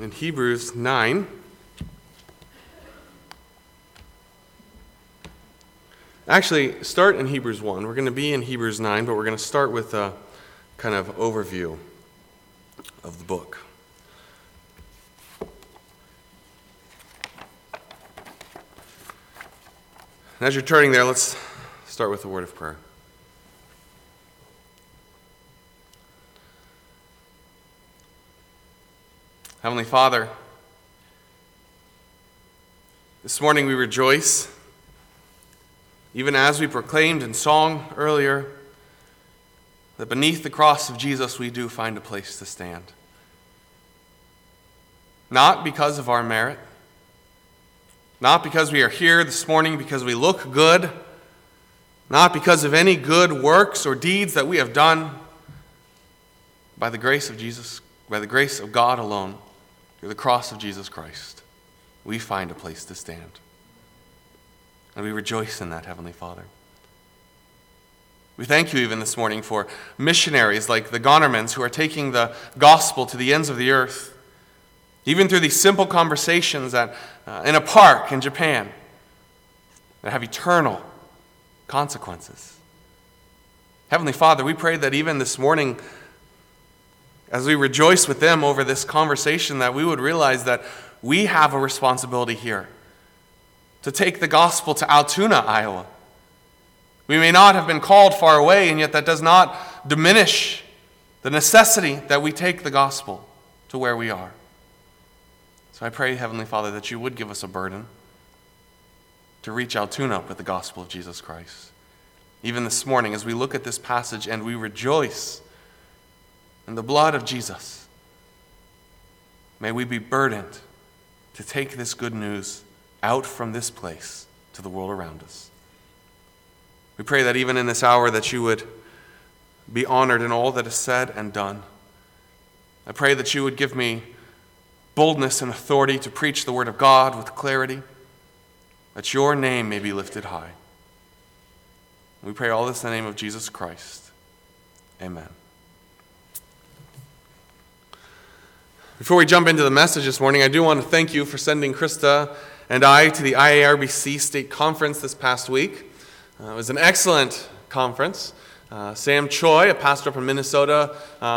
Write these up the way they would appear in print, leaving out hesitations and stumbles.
in Hebrews 9. Actually, start in Hebrews 1. We're going to be in Hebrews 9, but we're going to start with a kind of overview of the book. And as you're turning there, let's start with a word of prayer. Heavenly Father, this morning we rejoice. Even as we proclaimed in song earlier, that beneath the cross of Jesus we do find a place to stand. Not because of our merit, not because we are here this morning because we look good, not because of any good works or deeds that we have done, by the grace of Jesus, by the grace of God alone, through the cross of Jesus Christ, we find a place to stand. And we rejoice in that, Heavenly Father. We thank you even this morning for missionaries like the Gonnermans who are taking the gospel to the ends of the earth, even through these simple conversations in a park in Japan that have eternal consequences. Heavenly Father, we pray that even this morning, as we rejoice with them over this conversation, that we would realize that we have a responsibility here to take the gospel to Altoona, Iowa. We may not have been called far away, and yet that does not diminish the necessity that we take the gospel to where we are. So I pray, Heavenly Father, that you would give us a burden to reach Altoona with the gospel of Jesus Christ. Even this morning, as we look at this passage and we rejoice in the blood of Jesus, may we be burdened to take this good news out from this place to the world around us. We pray that even in this hour that you would be honored in all that is said and done. I pray that you would give me boldness and authority to preach the word of God with clarity, that your name may be lifted high. We pray all this in the name of Jesus Christ. Amen. Before we jump into the message this morning, I do want to thank you for sending Krista and I to the IARBC State Conference this past week. It was an excellent conference. Sam Choi, a pastor from Minnesota,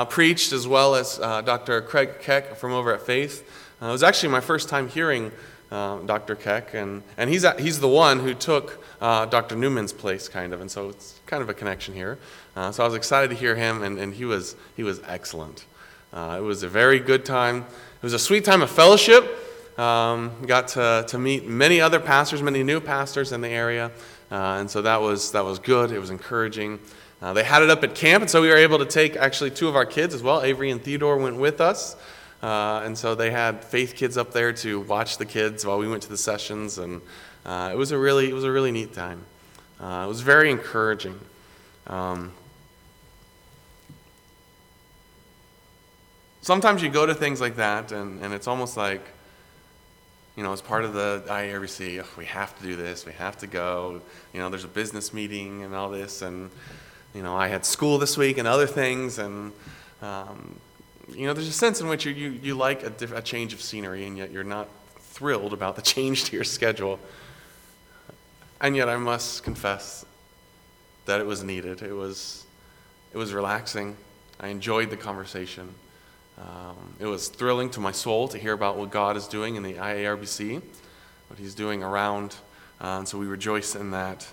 preached, as well as Dr. Craig Keck from over at Faith. It was actually my first time hearing Dr. Keck, and he's the one who took Dr. Newman's place, kind of, and so it's kind of a connection here. So I was excited to hear him, and he was excellent. It was a very good time. It was a sweet time of fellowship. Got to meet many other pastors, many new pastors in the area, and so that was good. It was encouraging. They had it up at camp, and so we were able to take actually two of our kids as well. Avery and Theodore went with us, and so they had Faith kids up there to watch the kids while we went to the sessions, and it was a really neat time. It was very encouraging. Sometimes you go to things like that, and it's almost like, you know, as part of the IARBC, we have to do this, we have to go. You know, there's a business meeting and all this, and, you know, I had school this week and other things, and, you know, there's a sense in which you like a change of scenery, and yet you're not thrilled about the change to your schedule. And yet I must confess that it was needed. It was relaxing. I enjoyed the conversation. It was thrilling to my soul to hear about what God is doing in the IARBC, what he's doing around, and so we rejoice in that.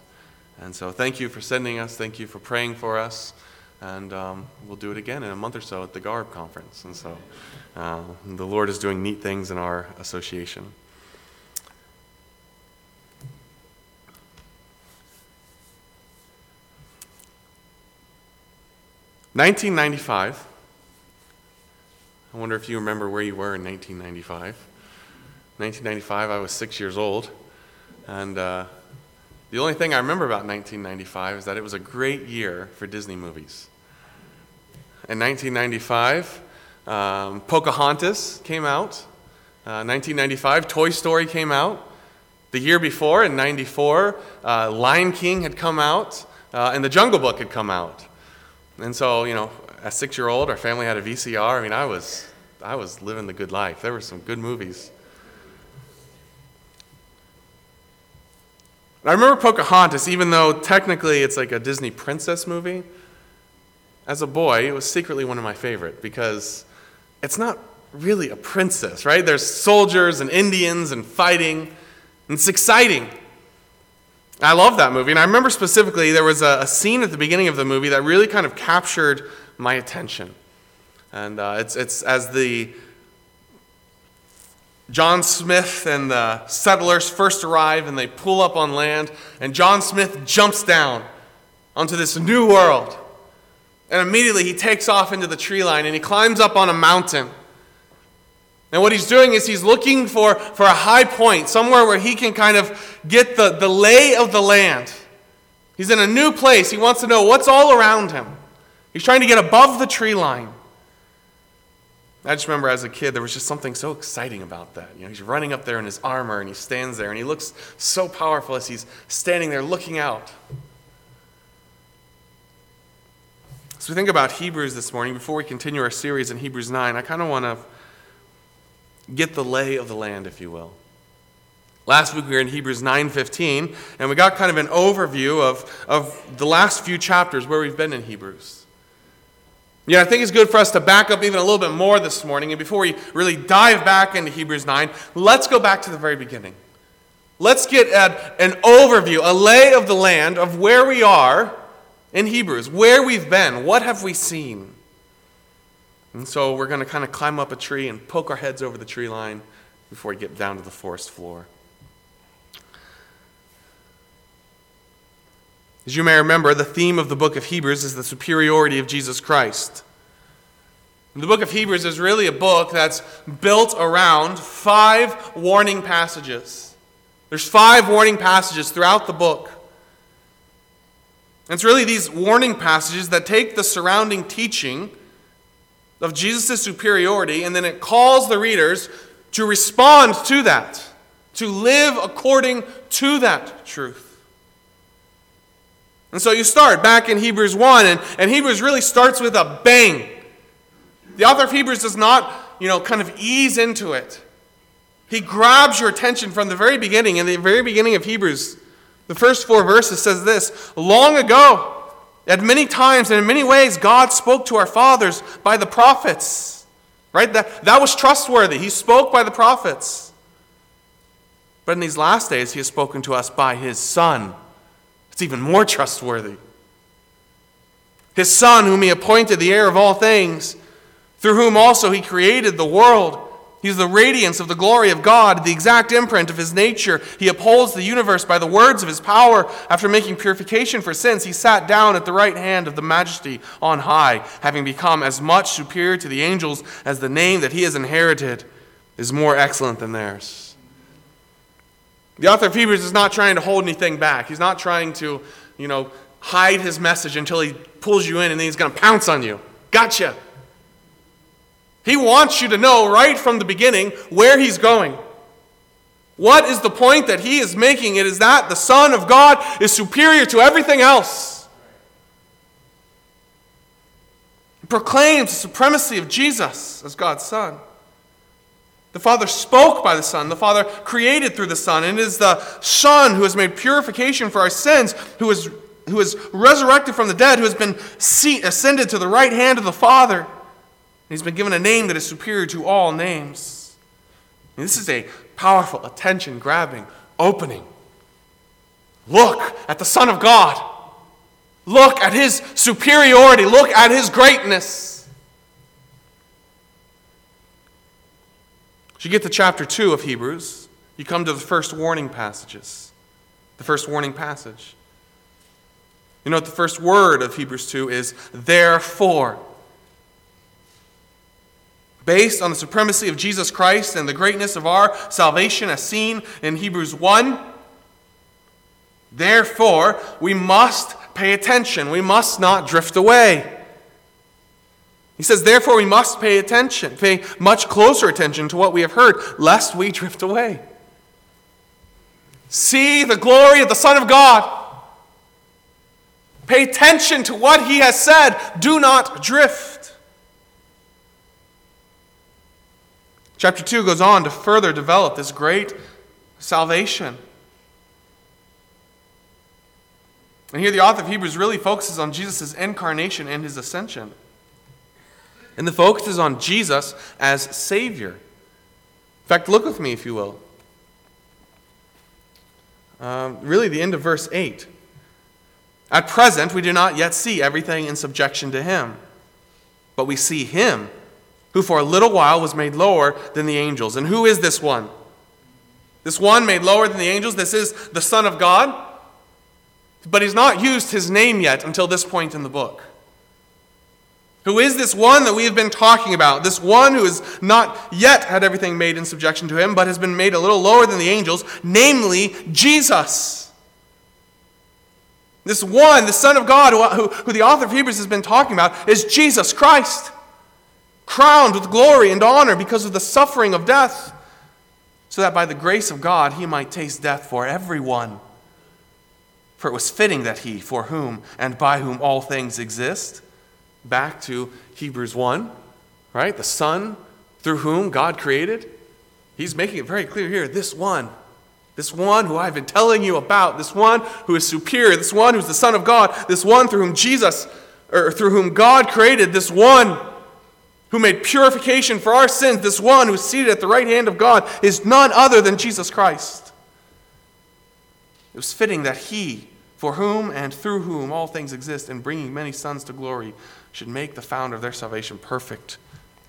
And so thank you for sending us, thank you for praying for us, and we'll do it again in a month or so at the GARB conference. And so the Lord is doing neat things in our association. In 1995, I wonder if you remember where you were in 1995. 1995, I was 6 years old, and the only thing I remember about 1995 is that it was a great year for Disney movies. In 1995, Pocahontas came out. 1995, Toy Story came out. The year before, in 94, Lion King had come out, and the Jungle Book had come out. And so, you know, as a 6-year-old, our family had a VCR. I mean, I was I was living the good life. There were some good movies. And I remember Pocahontas, even though technically it's like a Disney princess movie, as a boy, it was secretly one of my favorite because it's not really a princess, right? There's soldiers and Indians and fighting, and it's exciting. I love that movie, and I remember specifically there was a scene at the beginning of the movie that really kind of captured my attention. And it's as the John Smith and the settlers first arrive, and they pull up on land, and John Smith jumps down onto this new world. And immediately he takes off into the tree line, and he climbs up on a mountain. And what he's doing is he's looking for a high point, somewhere where he can kind of get the lay of the land. He's in a new place. He wants to know what's all around him. He's trying to get above the tree line. I just remember as a kid, there was just something so exciting about that. You know, he's running up there in his armor, and he stands there, and he looks so powerful as he's standing there looking out. As we think about Hebrews this morning, before we continue our series in Hebrews 9, I kind of want to get the lay of the land, if you will. Last week we were in Hebrews 9:15, and we got kind of an overview of the last few chapters where we've been in Hebrews. Yeah, I think it's good for us to back up even a little bit more this morning, and before we really dive back into Hebrews 9, let's go back to the very beginning. Let's get at an overview, a lay of the land of where we are in Hebrews, where we've been, what have we seen? And so we're going to kind of climb up a tree and poke our heads over the tree line before we get down to the forest floor. As you may remember, the theme of the book of Hebrews is the superiority of Jesus Christ. And the book of Hebrews is really a book that's built around 5 warning passages. There's 5 warning passages throughout the book. And it's really these warning passages that take the surrounding teaching of Jesus' superiority, and then it calls the readers to respond to that, to live according to that truth. And so you start back in Hebrews 1, and Hebrews really starts with a bang. The author of Hebrews does not, kind of ease into it. He grabs your attention from the very beginning. In the very beginning of Hebrews, the first 4 verses says this: long ago, at many times and in many ways, God spoke to our fathers by the prophets. Right? That was trustworthy. He spoke by the prophets. But in these last days, he has spoken to us by his Son. It's even more trustworthy. His Son, whom he appointed the heir of all things, through whom also he created the world. He's the radiance of the glory of God, the exact imprint of his nature. He upholds the universe by the words of his power. After making purification for sins, he sat down at the right hand of the Majesty on high, having become as much superior to the angels as the name that he has inherited is more excellent than theirs. The author of Hebrews is not trying to hold anything back. He's not trying to, hide his message until he pulls you in and then he's going to pounce on you. Gotcha! He wants you to know right from the beginning where he's going. What is the point that he is making? It is that the Son of God is superior to everything else. He proclaims the supremacy of Jesus as God's Son. The Father spoke by the Son. The Father created through the Son. And it is the Son who has made purification for our sins, who is resurrected from the dead, who has been ascended to the right hand of the Father. He's been given a name that is superior to all names. And this is a powerful, attention-grabbing opening. Look at the Son of God. Look at his superiority. Look at his greatness. As you get to chapter 2 of Hebrews, you come to the first warning passages. The first warning passage. You know what the first word of Hebrews 2 is? Therefore. Based on the supremacy of Jesus Christ and the greatness of our salvation as seen in Hebrews 1, therefore, we must pay attention. We must not drift away. He says, therefore, we must pay attention, pay much closer attention to what we have heard, lest we drift away. See the glory of the Son of God. Pay attention to what he has said. Do not drift. Chapter 2 goes on to further develop this great salvation. And here the author of Hebrews really focuses on Jesus' incarnation and his ascension. And the focus is on Jesus as Savior. In fact, look with me, if you will. Really, the end of verse 8. At present, we do not yet see everything in subjection to him. But we see him, who for a little while was made lower than the angels. And who is this one? This one made lower than the angels. This is the Son of God. But he's not used his name yet until this point in the book. Who is this one that we have been talking about? This one who has not yet had everything made in subjection to him, but has been made a little lower than the angels, namely Jesus. This one, the Son of God, who the author of Hebrews has been talking about, is Jesus Christ, crowned with glory and honor because of the suffering of death, so that by the grace of God he might taste death for everyone. For it was fitting that he, for whom and by whom all things exist, back to Hebrews 1, right? The Son through whom God created. He's making it very clear here. This one who I've been telling you about, this one who is superior, this one who's the Son of God, this one through whom Jesus, or through whom God created, this one who made purification for our sins, this one who's seated at the right hand of God, is none other than Jesus Christ. It was fitting that he, for whom and through whom all things exist, and bringing many sons to glory, should make the founder of their salvation perfect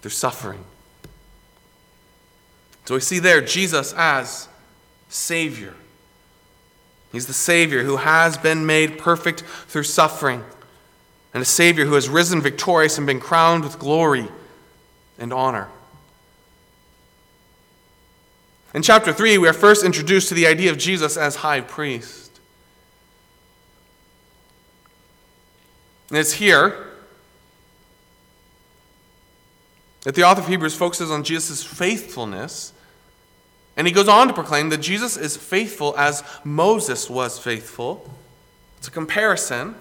through suffering. So we see there Jesus as Savior. He's the Savior who has been made perfect through suffering, and a Savior who has risen victorious and been crowned with glory and honor. In chapter 3, we are first introduced to the idea of Jesus as high priest. And it's here that the author of Hebrews focuses on Jesus' faithfulness. And he goes on to proclaim that Jesus is faithful as Moses was faithful. It's a comparison.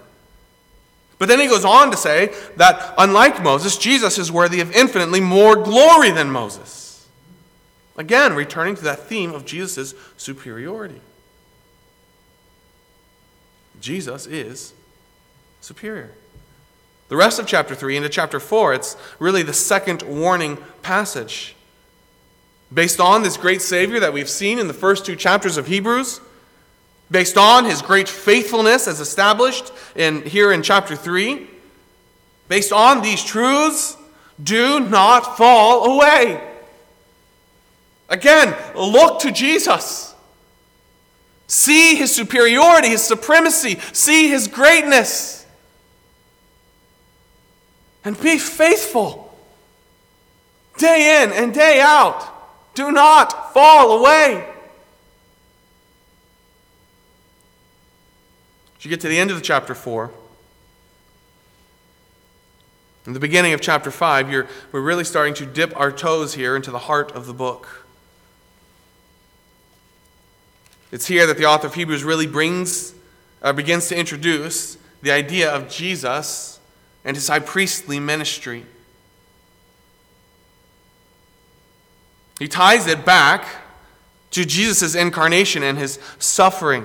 But then he goes on to say that, unlike Moses, Jesus is worthy of infinitely more glory than Moses. Again, returning to that theme of Jesus' superiority. Jesus is superior. The rest of chapter 3 into chapter 4, it's really the second warning passage. Based on this great Savior that we've seen in the first two chapters of Hebrews, based on his great faithfulness as established here in chapter 3, based on these truths, do not fall away. Again, look to Jesus. See his superiority, his supremacy. See his greatness. And be faithful, day in and day out. Do not fall away. As you get to the end of chapter 4, and the beginning of chapter 5, we're really starting to dip our toes here into the heart of the book. It's here that the author of Hebrews really begins to introduce the idea of Jesus and his high priestly ministry. He ties it back to Jesus' incarnation and his suffering.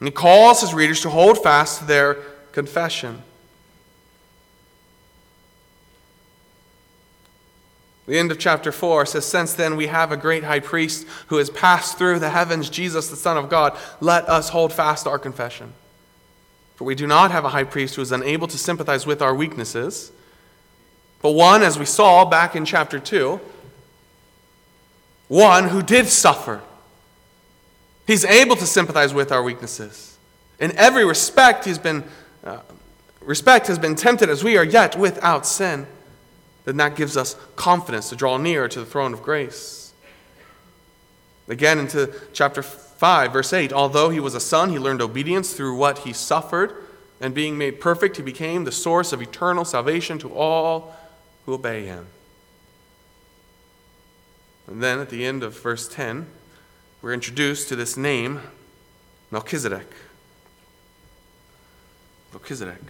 And he calls his readers to hold fast to their confession. The end of chapter 4 says, "Since then we have a great high priest who has passed through the heavens, Jesus, the Son of God. Let us hold fast to our confession. For we do not have a high priest who is unable to sympathize with our weaknesses, but one, as we saw back in chapter 2, one who did suffer. He's able to sympathize with our weaknesses. In every respect, has been tempted as we are, yet without sin." Then that gives us confidence to draw near to the throne of grace. Again, into chapter 5, verse 8, "Although he was a son, he learned obedience through what he suffered, and being made perfect, he became the source of eternal salvation to all who obey him." And then at the end of verse 10, we're introduced to this name, Melchizedek. Melchizedek.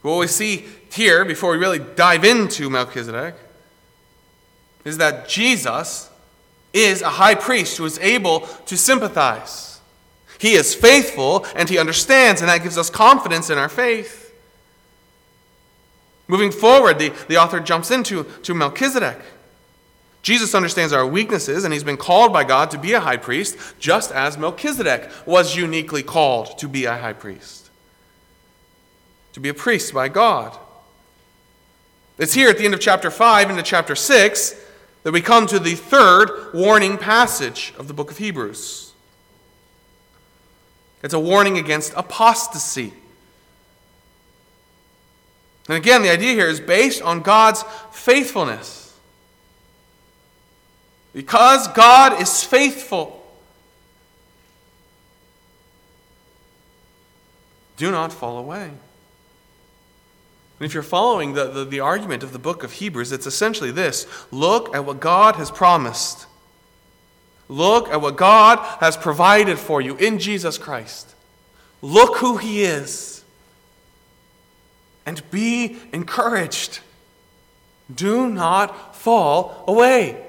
What we see here, before we really dive into Melchizedek, is that Jesus is a high priest who is able to sympathize. He is faithful and he understands, and that gives us confidence in our faith. Moving forward, the author jumps into Melchizedek. Jesus understands our weaknesses, and he's been called by God to be a high priest, just as Melchizedek was uniquely called to be a high priest, to be a priest by God. It's here at the end of chapter 5 into chapter 6 that we come to the third warning passage of the book of Hebrews. It's a warning against apostasy. And again, the idea here is based on God's faithfulness. Because God is faithful, do not fall away. And if you're following the argument of the book of Hebrews, it's essentially this. Look at what God has promised. Look at what God has provided for you in Jesus Christ. Look who he is. And be encouraged. Do not fall away.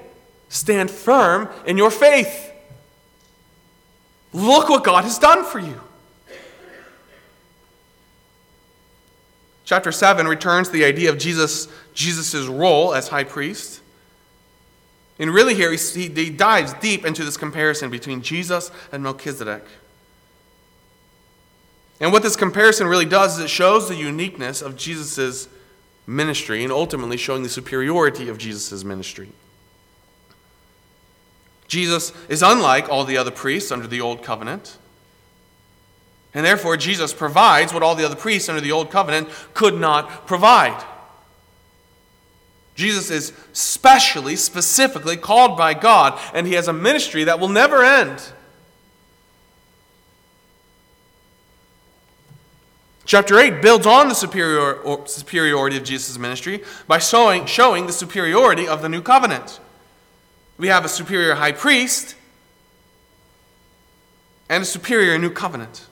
Stand firm in your faith. Look what God has done for you. Chapter 7 returns to the idea of Jesus' role as high priest. And really here, he dives deep into this comparison between Jesus and Melchizedek. And what this comparison really does is it shows the uniqueness of Jesus' ministry and ultimately showing the superiority of Jesus' ministry. Jesus is unlike all the other priests under the Old Covenant. And therefore, Jesus provides what all the other priests under the Old Covenant could not provide. Jesus is specifically called by God, and he has a ministry that will never end. Chapter 8 builds on the superiority of Jesus' ministry by showing the superiority of the New Covenant. We have a superior high priest and a superior new covenant.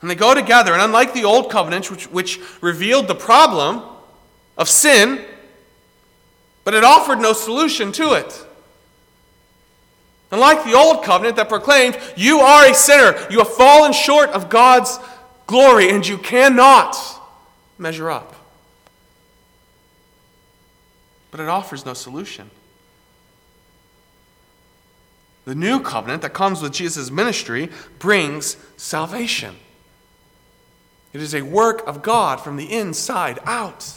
And they go together. And unlike the old covenant, which revealed the problem of sin, but it offered no solution to it. Unlike the old covenant that proclaimed, you are a sinner, you have fallen short of God's glory, and you cannot measure up. But it offers no solution. The new covenant that comes with Jesus' ministry brings salvation. It is a work of God from the inside out.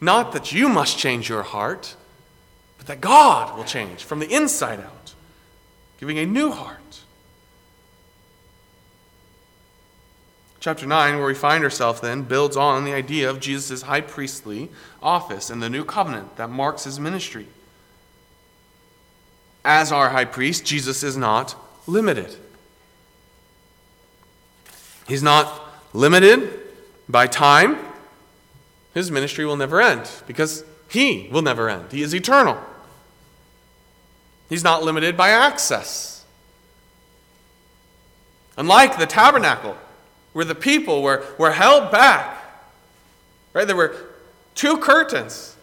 Not that you must change your heart, but that God will change from the inside out, giving a new heart. Chapter 9, where we find ourselves then, builds on the idea of Jesus' high priestly office and the new covenant that marks his ministry. As our high priest, Jesus is not limited. He's not limited by time. His ministry will never end because he will never end. He is eternal. He's not limited by access. Unlike the tabernacle, where the people were held back, right? There were two curtains.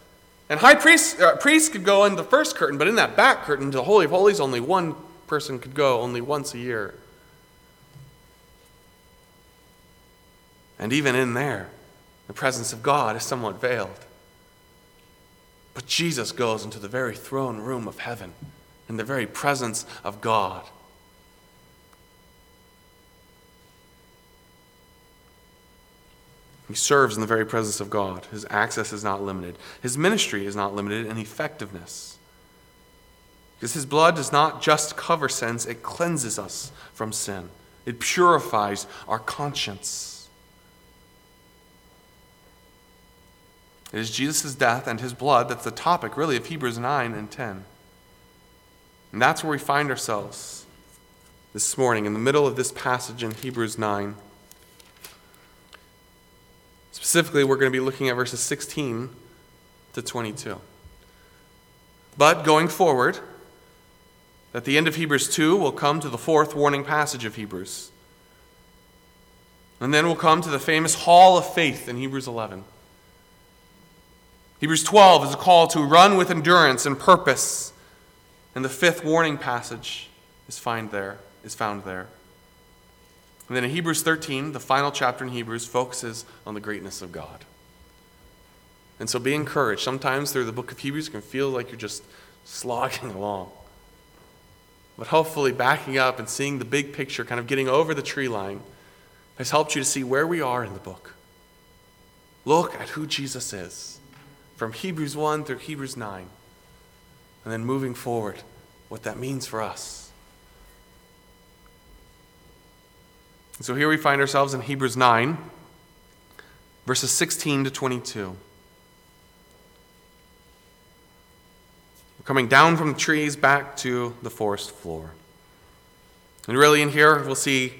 And priests could go in the first curtain, but in that back curtain to the Holy of Holies, only one person could go, only once a year. And even in there, the presence of God is somewhat veiled. But Jesus goes into the very throne room of heaven, in the very presence of God. He serves in the very presence of God. His access is not limited. His ministry is not limited in effectiveness. Because his blood does not just cover sins, it cleanses us from sin. It purifies our conscience. It is Jesus' death and his blood that's the topic, really, of Hebrews 9 and 10. And that's where we find ourselves this morning, in the middle of this passage in Hebrews 9. Specifically, we're going to be looking at verses 16 to 22. But going forward, at the end of Hebrews 2, we'll come to the fourth warning passage of Hebrews. And then we'll come to the famous hall of faith in Hebrews 11. Hebrews 12 is a call to run with endurance and purpose. And the fifth warning passage is found there. And then in Hebrews 13, the final chapter in Hebrews focuses on the greatness of God. And so be encouraged. Sometimes through the book of Hebrews, it can feel like you're just slogging along. But hopefully backing up and seeing the big picture, kind of getting over the tree line, has helped you to see where we are in the book. Look at who Jesus is. From Hebrews 1 through Hebrews 9. And then moving forward, what that means for us. So here we find ourselves in Hebrews 9, verses 16 to 22. Coming down from the trees back to the forest floor. And really in here we'll see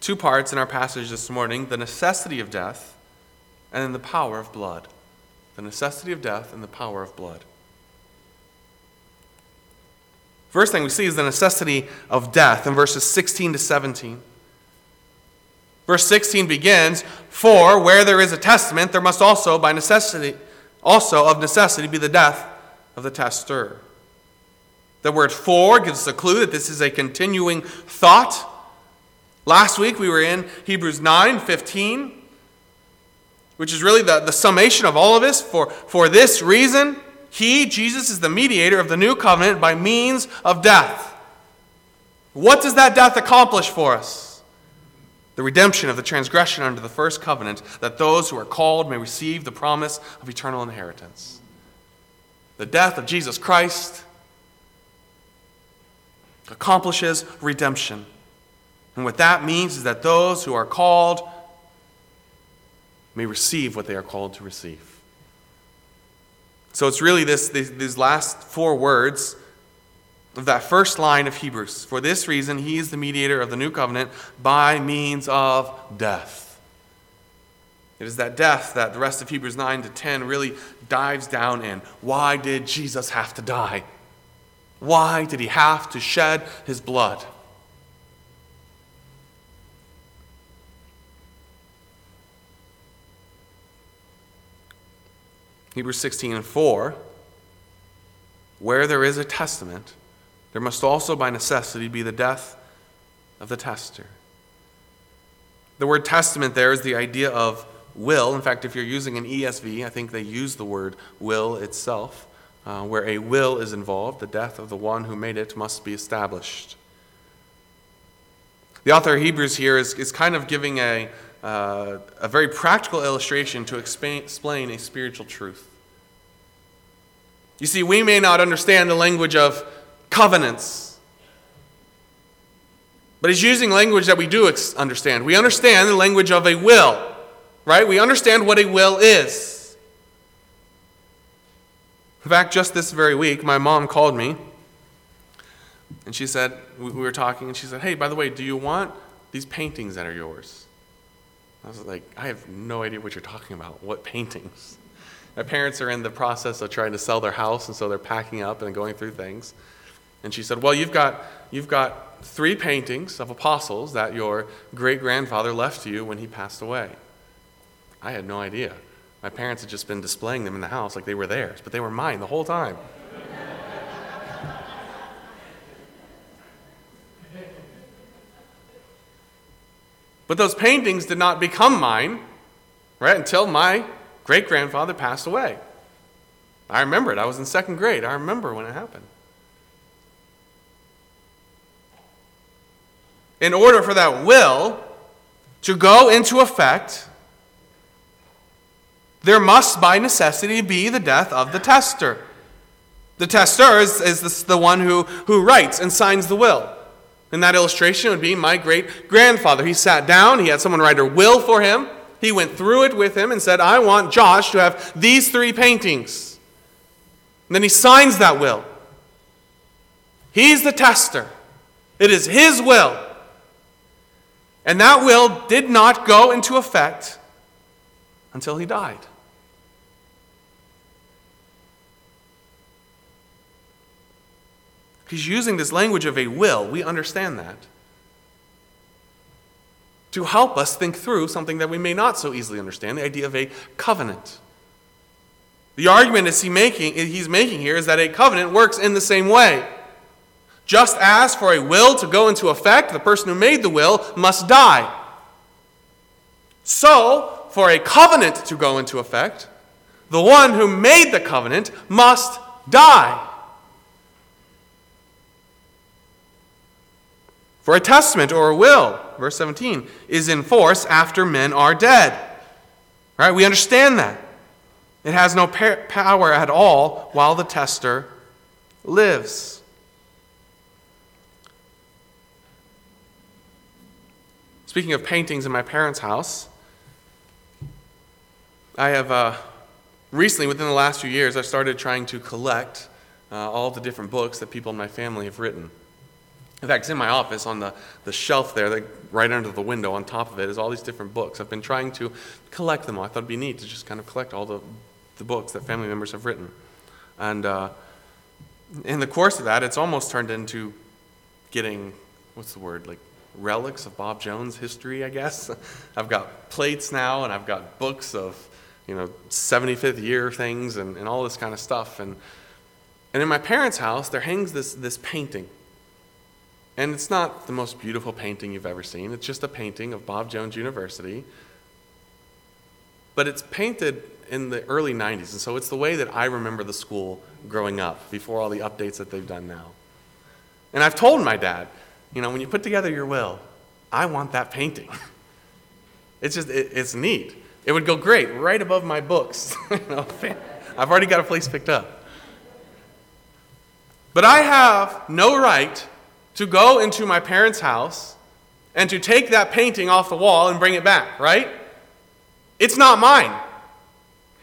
two parts in our passage this morning, the necessity of death and then the power of blood. The necessity of death and the power of blood. First thing we see is the necessity of death in verses 16 to 17. Verse 16 begins, "For where there is a testament, there must also of necessity be the death of the testator." The word "for" gives us a clue that this is a continuing thought. Last week we were in Hebrews 9:15, which is really the summation of all of this. For this reason, he, Jesus, is the mediator of the new covenant by means of death. What does that death accomplish for us? The redemption of the transgression under the first covenant, that those who are called may receive the promise of eternal inheritance. The death of Jesus Christ accomplishes redemption. And what that means is that those who are called may receive what they are called to receive. So it's really these last four words of that first line of Hebrews. For this reason, he is the mediator of the new covenant by means of death. It is that death that the rest of Hebrews 9 to 10 really dives down in. Why did Jesus have to die? Why did he have to shed his blood? Hebrews 16:4, where there is a testament, there must also by necessity be the death of the testator. The word testament there is the idea of will. In fact, if you're using an ESV, I think they use the word will itself. Where a will is involved, the death of the one who made it must be established. The author of Hebrews here is kind of giving a very practical illustration to explain a spiritual truth. You see, we may not understand the language of covenants, but he's using language that we do understand. We understand the language of a will. Right? We understand what a will is. In fact, just this very week, my mom called me, and she said, we were talking, and she said, "Hey, by the way, do you want these paintings that are yours?" I was like, "I have no idea what you're talking about. What paintings?" My parents are in the process of trying to sell their house, and so they're packing up and going through things. And she said, "Well, you've got three paintings of apostles that your great-grandfather left to you when he passed away." I had no idea. My parents had just been displaying them in the house like they were theirs, but they were mine the whole time. But those paintings did not become mine, right, until my great-grandfather passed away. I remember it. I was in second grade. I remember when it happened. In order for that will to go into effect, there must, by necessity, be the death of the testator. The testator is the one who writes and signs the will. And that illustration would be my great-grandfather. He sat down, he had someone write a will for him. He went through it with him and said, "I want Josh to have these three paintings." And then he signs that will. He's the testator. It is his will. And that will did not go into effect until he died. He's using this language of a will. We understand that. To help us think through something that we may not so easily understand, the idea of a covenant. The argument he's making here is that a covenant works in the same way. Just as for a will to go into effect, the person who made the will must die. So, for a covenant to go into effect, the one who made the covenant must die. For a testament or a will, verse 17, is in force after men are dead. Right? We understand that. It has no power at all while the tester lives. Speaking of paintings in my parents' house, I have recently, within the last few years, I've started trying to collect all the different books that people in my family have written. In fact, it's in my office on the shelf there, right under the window on top of it is all these different books. I've been trying to collect them all. I thought it would be neat to just kind of collect all the books that family members have written. And in the course of that, it's almost turned into getting, relics of Bob Jones history, I guess. I've got plates now, and I've got books of, 75th year things and all this kind of stuff. And in my parents' house, there hangs this painting. And it's not the most beautiful painting you've ever seen. It's just a painting of Bob Jones University. But it's painted in the early 90s, and so it's the way that I remember the school growing up, before all the updates that they've done now. And I've told my dad, when you put together your will, I want that painting. It's neat. It would go great right above my books. I've already got a place picked up. But I have no right to go into my parents' house and to take that painting off the wall and bring it back, right? It's not mine.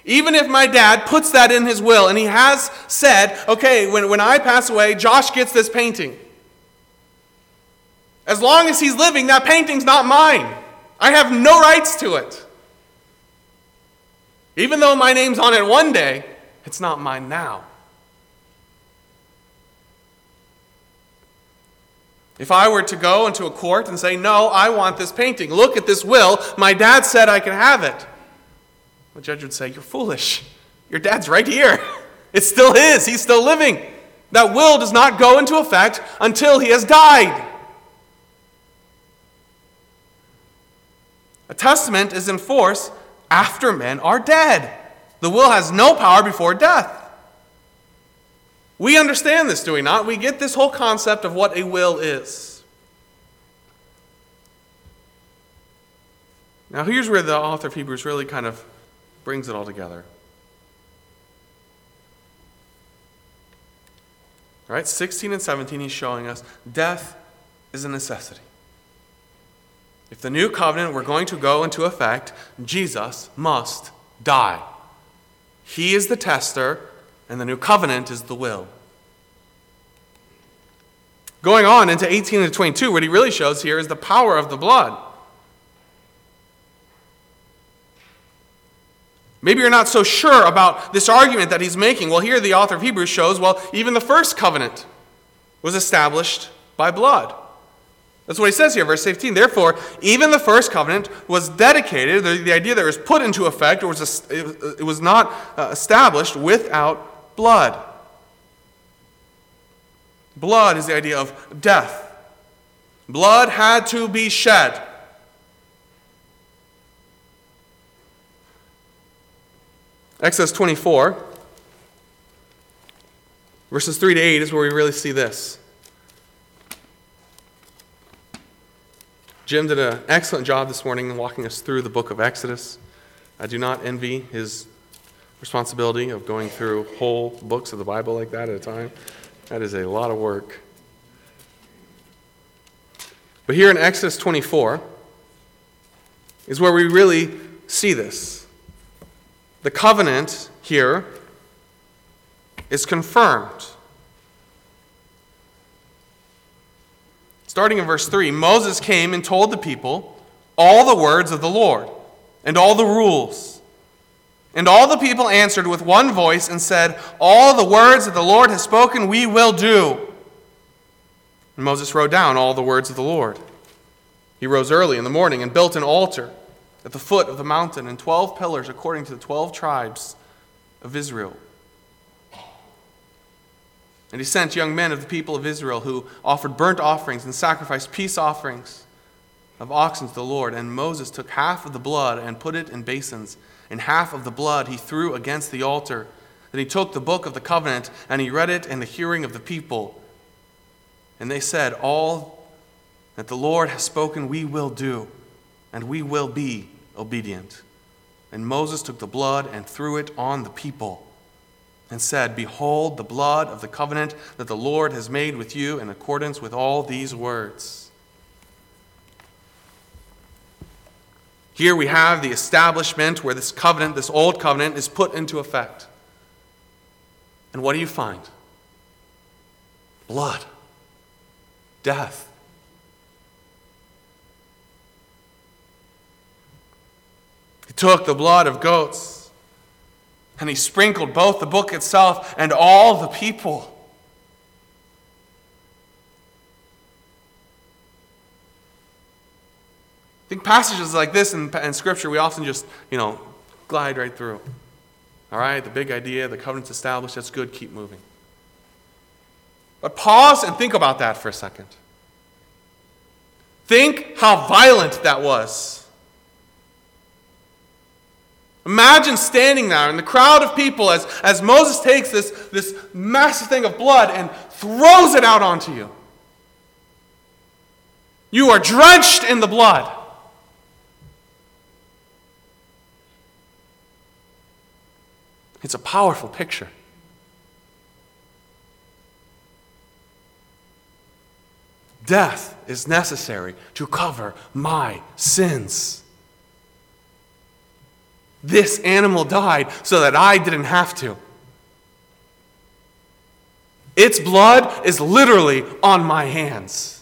Even if my dad puts that in his will and he has said, okay, when I pass away, Josh gets this painting. As long as he's living, that painting's not mine. I have no rights to it. Even though my name's on it one day, it's not mine now. If I were to go into a court and say, no, I want this painting. Look at this will. My dad said I can have it. The judge would say, you're foolish. Your dad's right here. It's still his. He's still living. That will does not go into effect until he has died. A testament is in force after men are dead. The will has no power before death. We understand this, do we not? We get this whole concept of what a will is. Now here's where the author of Hebrews really kind of brings it all together. All right, 16 and 17, he's showing us death is a necessity. If the new covenant were going to go into effect, Jesus must die. He is the tester, and the new covenant is the will. Going on into 18 and 22, what he really shows here is the power of the blood. Maybe you're not so sure about this argument that he's making. Well, here the author of Hebrews shows, even the first covenant was established by blood. That's what he says here, verse 15. Therefore, even the first covenant was dedicated, the idea that it was put into effect, it was not established without blood. Blood is the idea of death. Blood had to be shed. Exodus 24, verses 3 to 8 is where we really see this. Jim did an excellent job this morning walking us through the book of Exodus. I do not envy his responsibility of going through whole books of the Bible like that at a time. That is a lot of work. But here in Exodus 24 is where we really see this. The covenant here is confirmed. Starting in verse 3, Moses came and told the people all the words of the Lord and all the rules. And all the people answered with one voice and said, all the words that the Lord has spoken we will do. And Moses wrote down all the words of the Lord. He rose early in the morning and built an altar at the foot of the mountain and 12 pillars according to the 12 tribes of Israel. And he sent young men of the people of Israel who offered burnt offerings and sacrificed peace offerings of oxen to the Lord. And Moses took half of the blood and put it in basins, and half of the blood he threw against the altar. Then he took the book of the covenant, and he read it in the hearing of the people. And they said, "All that the Lord has spoken we will do, and we will be obedient." And Moses took the blood and threw it on the people, and said, "Behold, the blood of the covenant that the Lord has made with you in accordance with all these words." Here we have the establishment where this covenant, this old covenant, is put into effect. And what do you find? Blood. Death. He took the blood of goats and he sprinkled both the book itself and all the people. I think passages like this in Scripture, we often just, glide right through. All right, the big idea, the covenant's established, that's good, keep moving. But pause and think about that for a second. Think how violent that was. Imagine standing there in the crowd of people as Moses takes this massive thing of blood and throws it out onto you. You are drenched in the blood. It's a powerful picture. Death is necessary to cover my sins. This animal died so that I didn't have to. Its blood is literally on my hands.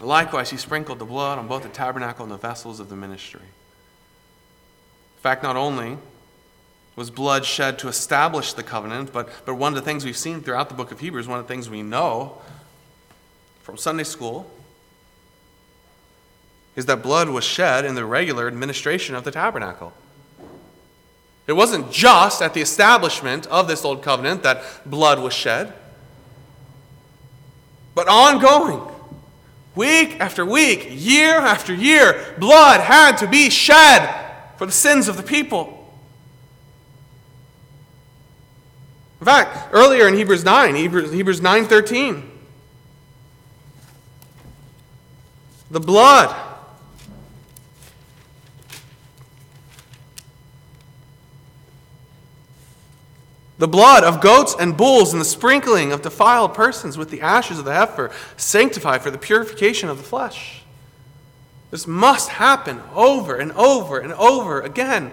Likewise, he sprinkled the blood on both the tabernacle and the vessels of the ministry. In fact, not only was blood shed to establish the covenant, but one of the things we've seen throughout the book of Hebrews, one of the things we know from Sunday school, is that blood was shed in the regular administration of the tabernacle. It wasn't just at the establishment of this old covenant that blood was shed, but ongoing. Week after week, year after year, blood had to be shed for the sins of the people. In fact, earlier in Hebrews 9:13, the blood of goats and bulls and the sprinkling of defiled persons with the ashes of the heifer sanctify for the purification of the flesh. This must happen over and over and over again.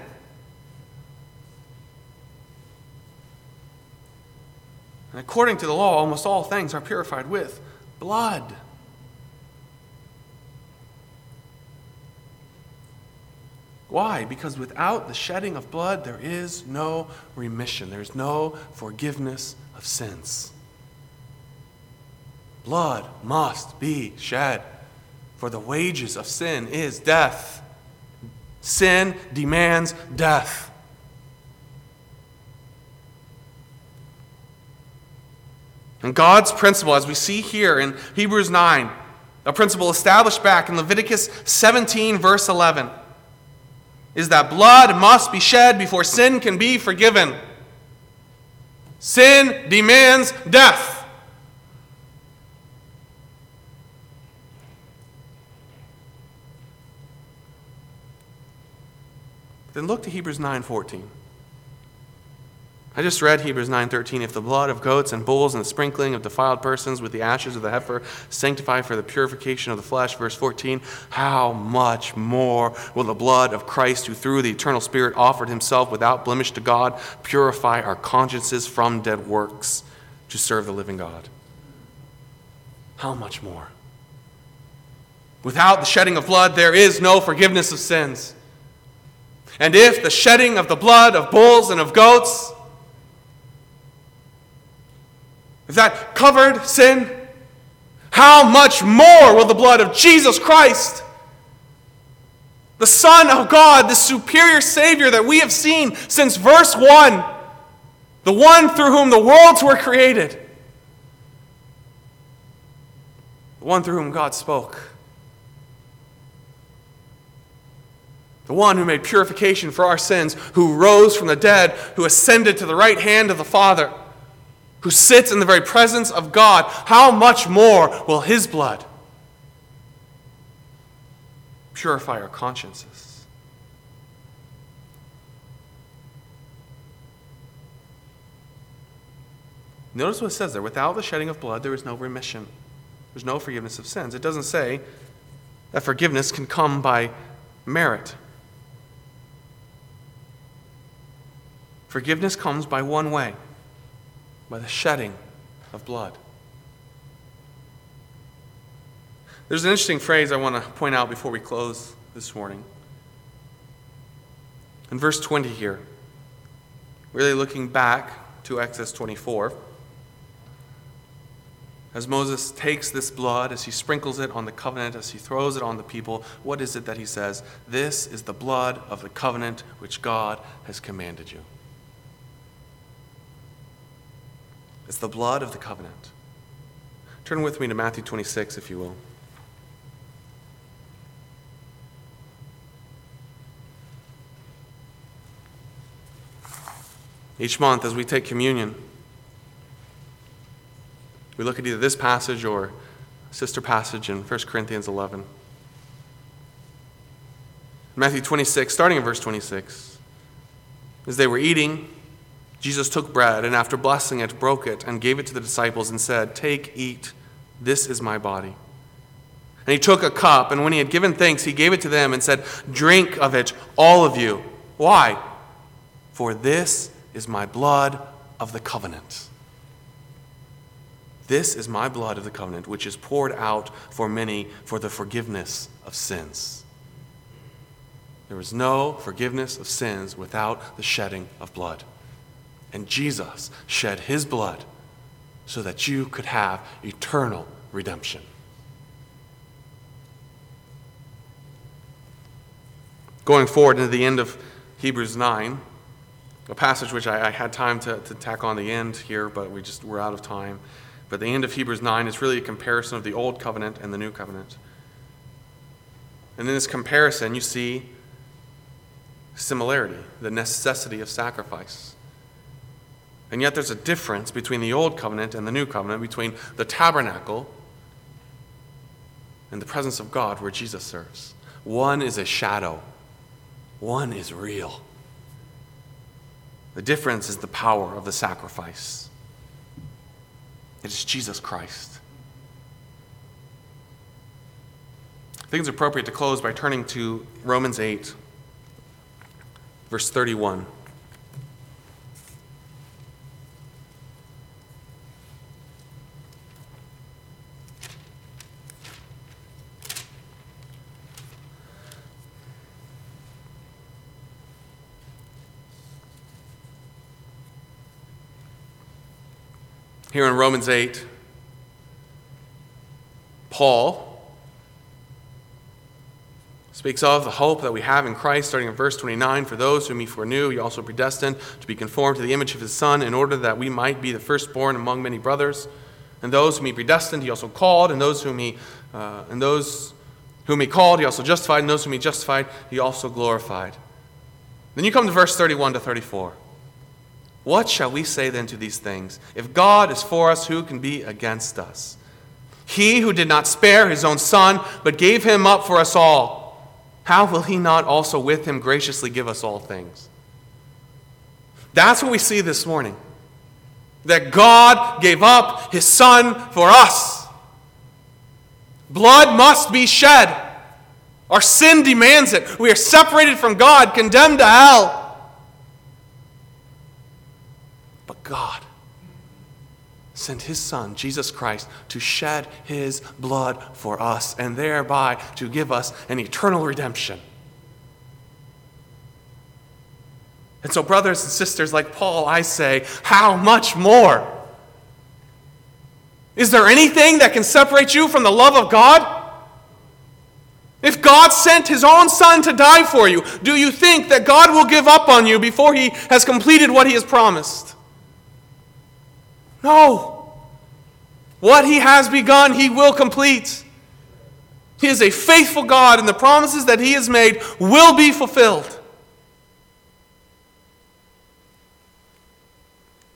And according to the law, almost all things are purified with blood. Why? Because without the shedding of blood, there is no remission. There is no forgiveness of sins. Blood must be shed, for the wages of sin is death. Sin demands death. And God's principle, as we see here in Hebrews 9, a principle established back in Leviticus 17, verse 11, is that blood must be shed before sin can be forgiven. Sin demands death. Then look to Hebrews 9:14. I just read Hebrews 9:13. If the blood of goats and bulls and the sprinkling of defiled persons with the ashes of the heifer sanctify for the purification of the flesh, verse 14, how much more will the blood of Christ, who through the eternal Spirit offered himself without blemish to God, purify our consciences from dead works to serve the living God? How much more? Without the shedding of blood, there is no forgiveness of sins. And if the shedding of the blood of bulls and of goats, if that covered sin, how much more will the blood of Jesus Christ, the Son of God, the superior Savior that we have seen since verse 1, the one through whom the worlds were created, the one through whom God spoke, the one who made purification for our sins, who rose from the dead, who ascended to the right hand of the Father, who sits in the very presence of God, how much more will his blood purify our consciences? Notice what it says there. Without the shedding of blood, there is no remission. There's no forgiveness of sins. It doesn't say that forgiveness can come by merit. Forgiveness comes by one way, by the shedding of blood. There's an interesting phrase I want to point out before we close this morning. In verse 20 here, really looking back to Exodus 24, as Moses takes this blood, as he sprinkles it on the covenant, as he throws it on the people, what is it that he says? This is the blood of the covenant which God has commanded you. It's the blood of the covenant. Turn with me to Matthew 26, if you will. Each month, as we take communion, we look at either this passage or sister passage in 1 Corinthians 11. Matthew 26, starting in verse 26. As they were eating, Jesus took bread, and after blessing it, broke it and gave it to the disciples and said, "Take, eat, this is my body." And he took a cup, and when he had given thanks, he gave it to them and said, "Drink of it, all of you." Why? "For this is my blood of the covenant. This is my blood of the covenant, which is poured out for many for the forgiveness of sins." There is no forgiveness of sins without the shedding of blood. And Jesus shed his blood so that you could have eternal redemption. Going forward into the end of Hebrews 9, a passage which I had time to tack on the end here, but we're out of time. But the end of Hebrews 9 is really a comparison of the Old Covenant and the New Covenant. And in this comparison, you see similarity, the necessity of sacrifice. And yet there's a difference between the Old Covenant and the New Covenant, between the tabernacle and the presence of God where Jesus serves. One is a shadow. One is real. The difference is the power of the sacrifice. It is Jesus Christ. I think it's appropriate to close by turning to Romans 8, verse 31. Here in Romans 8, Paul speaks of the hope that we have in Christ, starting in verse 29. "For those whom he foreknew, he also predestined to be conformed to the image of his Son, in order that we might be the firstborn among many brothers. And those whom he predestined, he also called. And those whom he called, he also justified. And those whom he justified, he also glorified." Then you come to verse 31 to 34. "What shall we say then to these things? If God is for us, who can be against us? He who did not spare his own Son, but gave him up for us all, how will he not also with him graciously give us all things?" That's what we see this morning. That God gave up his Son for us. Blood must be shed. Our sin demands it. We are separated from God, condemned to hell. God sent his Son, Jesus Christ, to shed his blood for us and thereby to give us an eternal redemption. And so, brothers and sisters, like Paul, I say, how much more Is there anything that can separate you from the love of God? If God sent his own son to die for you, do you think that God will give up on you before he has completed what he has promised? No. What he has begun, he will complete. He is a faithful God, and the promises that he has made will be fulfilled.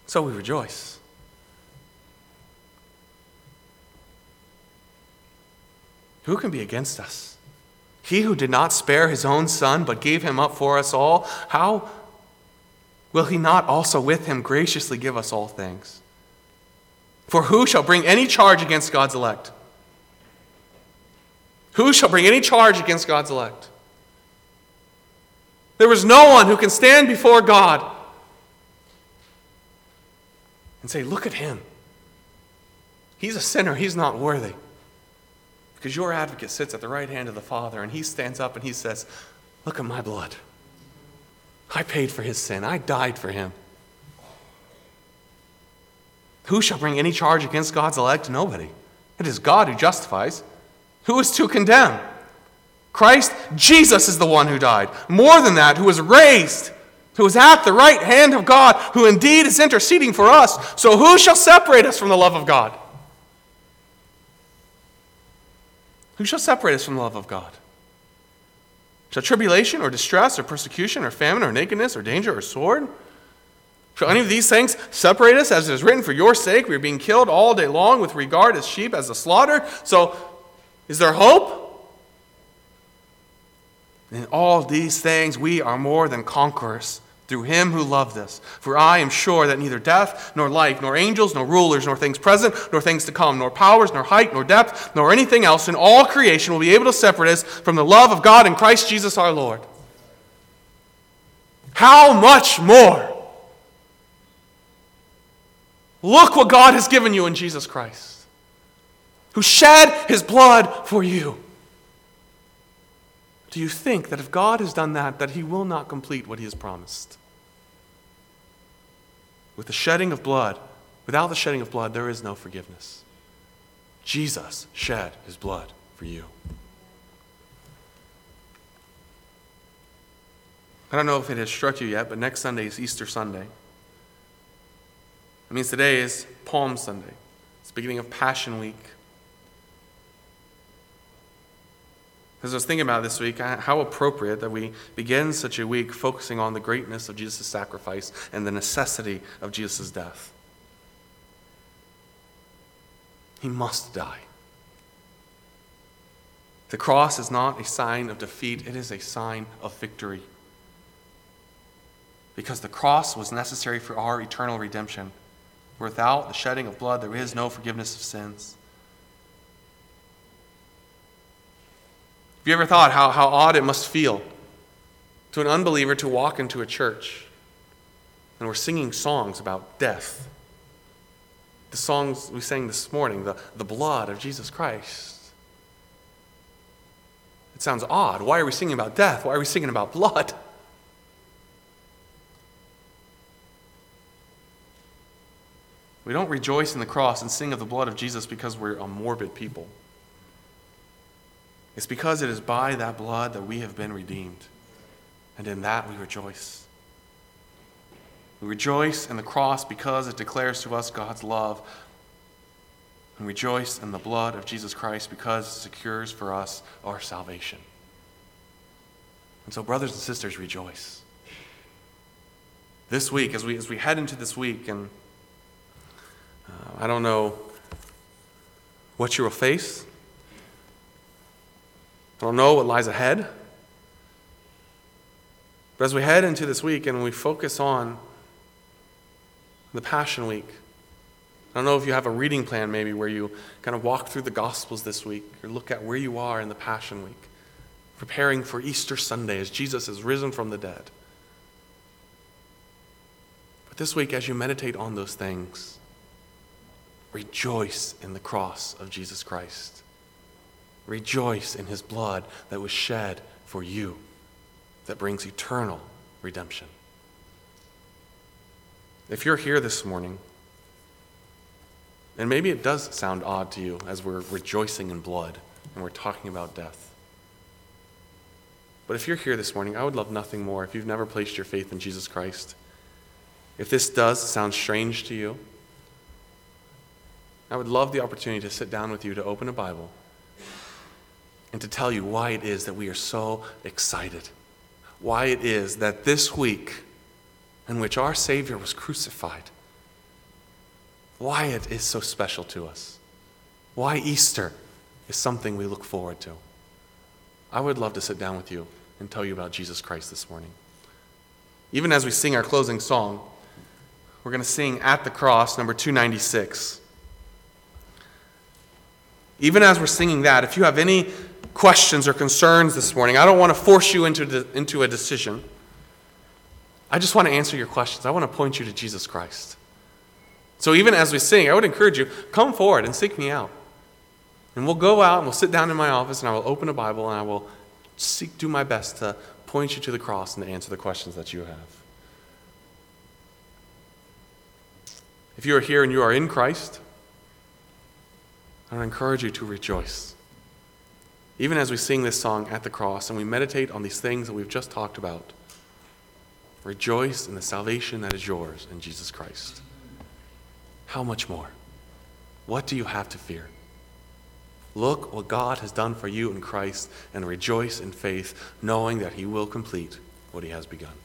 So we rejoice. Who can be against us? He who did not spare his own son, but gave him up for us all, how will he not also with him graciously give us all things? For who shall bring any charge against God's elect? Who shall bring any charge against God's elect? There is no one who can stand before God and say, look at him. He's a sinner. He's not worthy. Because your advocate sits at the right hand of the Father, and he stands up and he says, look at my blood. I paid for his sin. I died for him. Who shall bring any charge against God's elect? Nobody. It is God who justifies. Who is to condemn? Christ Jesus is the one who died. More than that, who was raised, who is at the right hand of God, who indeed is interceding for us. So who shall separate us from the love of God? Who shall separate us from the love of God? Shall tribulation or distress or persecution or famine or nakedness or danger or sword? Shall any of these things separate us? As it is written, for your sake we are being killed all day long with regard as sheep as the slaughter. So is there hope? In all these things we are more than conquerors through him who loved us. For I am sure that neither death, nor life, nor angels, nor rulers, nor things present, nor things to come, nor powers, nor height, nor depth, nor anything else in all creation will be able to separate us from the love of God in Christ Jesus our Lord. How much more? Look what God has given you in Jesus Christ, who shed his blood for you. Do you think that if God has done that he will not complete what he has promised? With the shedding of blood, without the shedding of blood, there is no forgiveness. Jesus shed his blood for you. I don't know if it has struck you yet, but next Sunday is Easter Sunday. It means today is Palm Sunday. It's the beginning of Passion Week. As I was thinking about this week, how appropriate that we begin such a week focusing on the greatness of Jesus' sacrifice and the necessity of Jesus' death. He must die. The cross is not a sign of defeat, it is a sign of victory. Because the cross was necessary for our eternal redemption. Without the shedding of blood, there is no forgiveness of sins. Have you ever thought how odd it must feel to an unbeliever to walk into a church and we're singing songs about death? The songs we sang this morning, the blood of Jesus Christ. It sounds odd. Why are we singing about death? Why are we singing about blood? We don't rejoice in the cross and sing of the blood of Jesus because we're a morbid people. It's because it is by that blood that we have been redeemed. And in that we rejoice. We rejoice in the cross because it declares to us God's love. And rejoice in the blood of Jesus Christ because it secures for us our salvation. And so, brothers and sisters, rejoice. This week, as we head into this week, and I don't know what you will face. I don't know what lies ahead. But as we head into this week and we focus on the Passion Week, I don't know if you have a reading plan maybe where you kind of walk through the Gospels this week or look at where you are in the Passion Week, preparing for Easter Sunday as Jesus is risen from the dead. But this week, as you meditate on those things, rejoice in the cross of Jesus Christ. Rejoice in his blood that was shed for you, that brings eternal redemption. If you're here this morning And maybe it does sound odd to you as we're rejoicing in blood and we're talking about death. But if you're here this morning, I would love nothing more if you've never placed your faith in Jesus Christ. If this does sound strange to you, I would love the opportunity to sit down with you to open a Bible and to tell you why it is that we are so excited, why it is that this week in which our Savior was crucified, why it is so special to us, why Easter is something we look forward to. I would love to sit down with you and tell you about Jesus Christ this morning. Even as we sing our closing song, we're going to sing At the Cross, number 296. Even as we're singing that, if you have any questions or concerns this morning, I don't want to force you into a decision. I just want to answer your questions. I want to point you to Jesus Christ. So even as we sing, I would encourage you, come forward and seek me out. And we'll go out and we'll sit down in my office and I will open a Bible and I will do my best to point you to the cross and to answer the questions that you have. If you are here and you are in Christ, I would encourage you to rejoice. Even as we sing this song At the Cross and we meditate on these things that we've just talked about, rejoice in the salvation that is yours in Jesus Christ. How much more? What do you have to fear? Look what God has done for you in Christ and rejoice in faith, knowing that he will complete what he has begun.